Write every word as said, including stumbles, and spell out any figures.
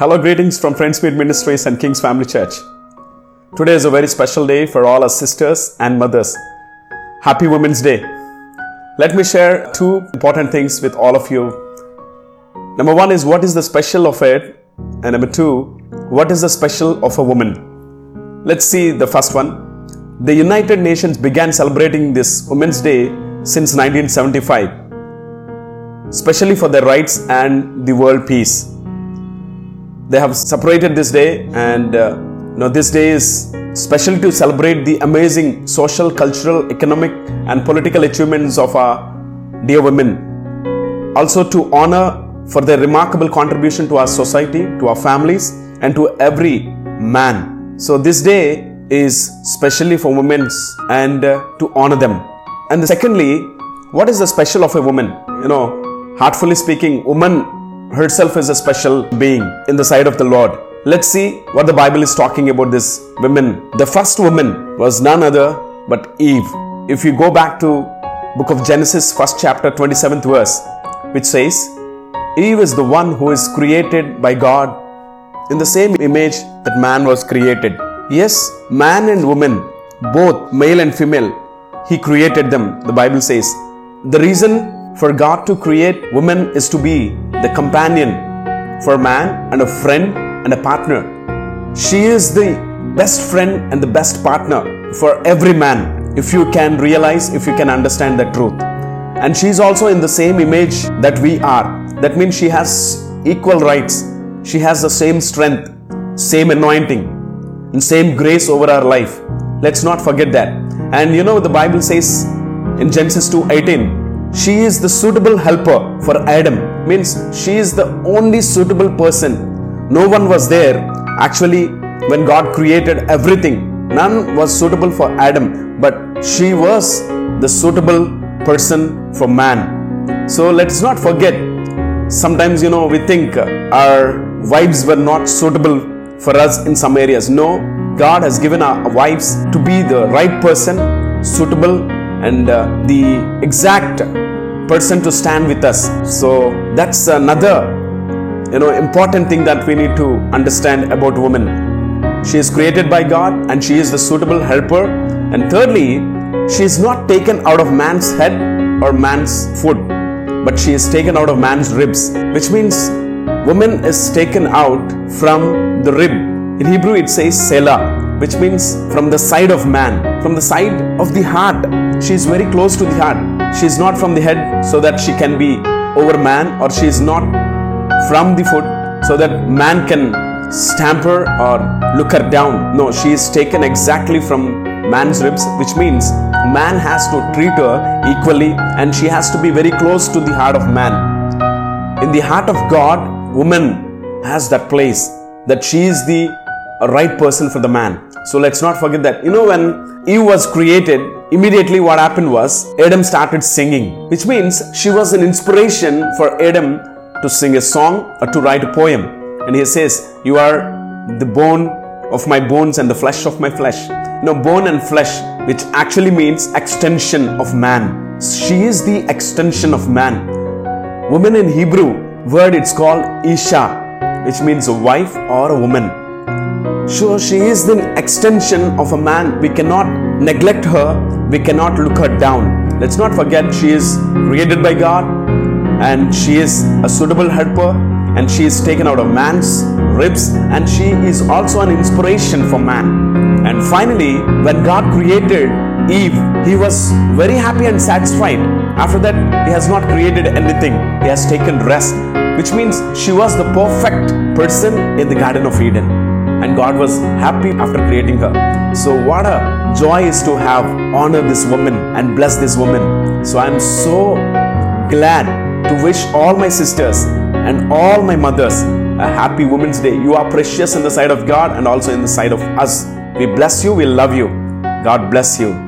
Hello, greetings from Friends Peace Ministries and King's Family Church. Today is a very special day for all our sisters and mothers. Happy Women's Day. Let me share two important things with all of you. Number one is, what is the special of it? And number two, what is the special of a woman? Let's see the first one. The United Nations began celebrating this Women's Day since nineteen seventy-five, especially for their rights and the world peace. They have separated this day, and uh, you know, this day is special to celebrate the amazing social, cultural, economic and political achievements of our dear women. Also to honor for their remarkable contribution to our society, to our families and to every man. So this day is specially for women and uh, to honor them. And secondly, what is the special of a woman? You know, heartfully speaking, woman herself is a special being in the sight of the Lord. Let's see what the Bible is talking about this women. The first woman was none other but Eve. If you go back to book of Genesis, first chapter, twenty-seventh verse, which says, Eve is the one who is created by God in the same image that man was created. Yes, man and woman, both male and female, he created them, the Bible says. The reason for God to create woman is to be the companion for man and a friend and a partner. She is the best friend and the best partner for every man, if you can realize, if you can understand the truth. And she is also in the same image that we are. That means she has equal rights. She has the same strength, same anointing and same grace over our life. Let's not forget that. And you know, the Bible says in Genesis two eighteen, she is the suitable helper for Adam. Means she is the only suitable person. No one was there. Actually, when God created everything, none was suitable for Adam, but she was the suitable person for man. So let's not forget. Sometimes, you know, we think our wives were not suitable for us in some areas. No, God has given our wives to be the right person, suitable and uh, the exact person to stand with us. So that's another, you know, important thing that we need to understand about woman. She is created by God and she is the suitable helper. And thirdly, she is not taken out of man's head or man's foot, but she is taken out of man's ribs, which means woman is taken out from the rib. In Hebrew it says Selah, which means from the side of man, from the side of the heart. She is very close to the heart. She is not from the head, so that she can be over man, or she is not from the foot, so that man can stamp her or look her down. No, she is taken exactly from man's ribs, which means man has to treat her equally, and she has to be very close to the heart of man. In the heart of God, woman has that place, that she is the right person for the man. So let's not forget that. You know, when Eve was created, immediately what happened was Adam started singing, which means she was an inspiration for Adam to sing a song or to write a poem. And he says, you are the bone of my bones and the flesh of my flesh. Now, bone and flesh, which actually means extension of man. She is the extension of man. Woman in Hebrew word, it's called ISAH, which means a wife or a woman. So she is the extension of a man. We cannot neglect her. We cannot look her down. Let's not forget, she is created by God and she is a suitable helper, and she is taken out of man's ribs, and she is also an inspiration for man. And finally, when God created Eve, he was very happy and satisfied. After that, he has not created anything. He has taken rest, which means she was the perfect person in the Garden of Eden. And God was happy after creating her. So what a joy is to have honor this woman and bless this woman. So I am so glad to wish all my sisters and all my mothers a happy Women's Day. You are precious in the sight of God and also in the sight of us. We bless you. We love you. God bless you.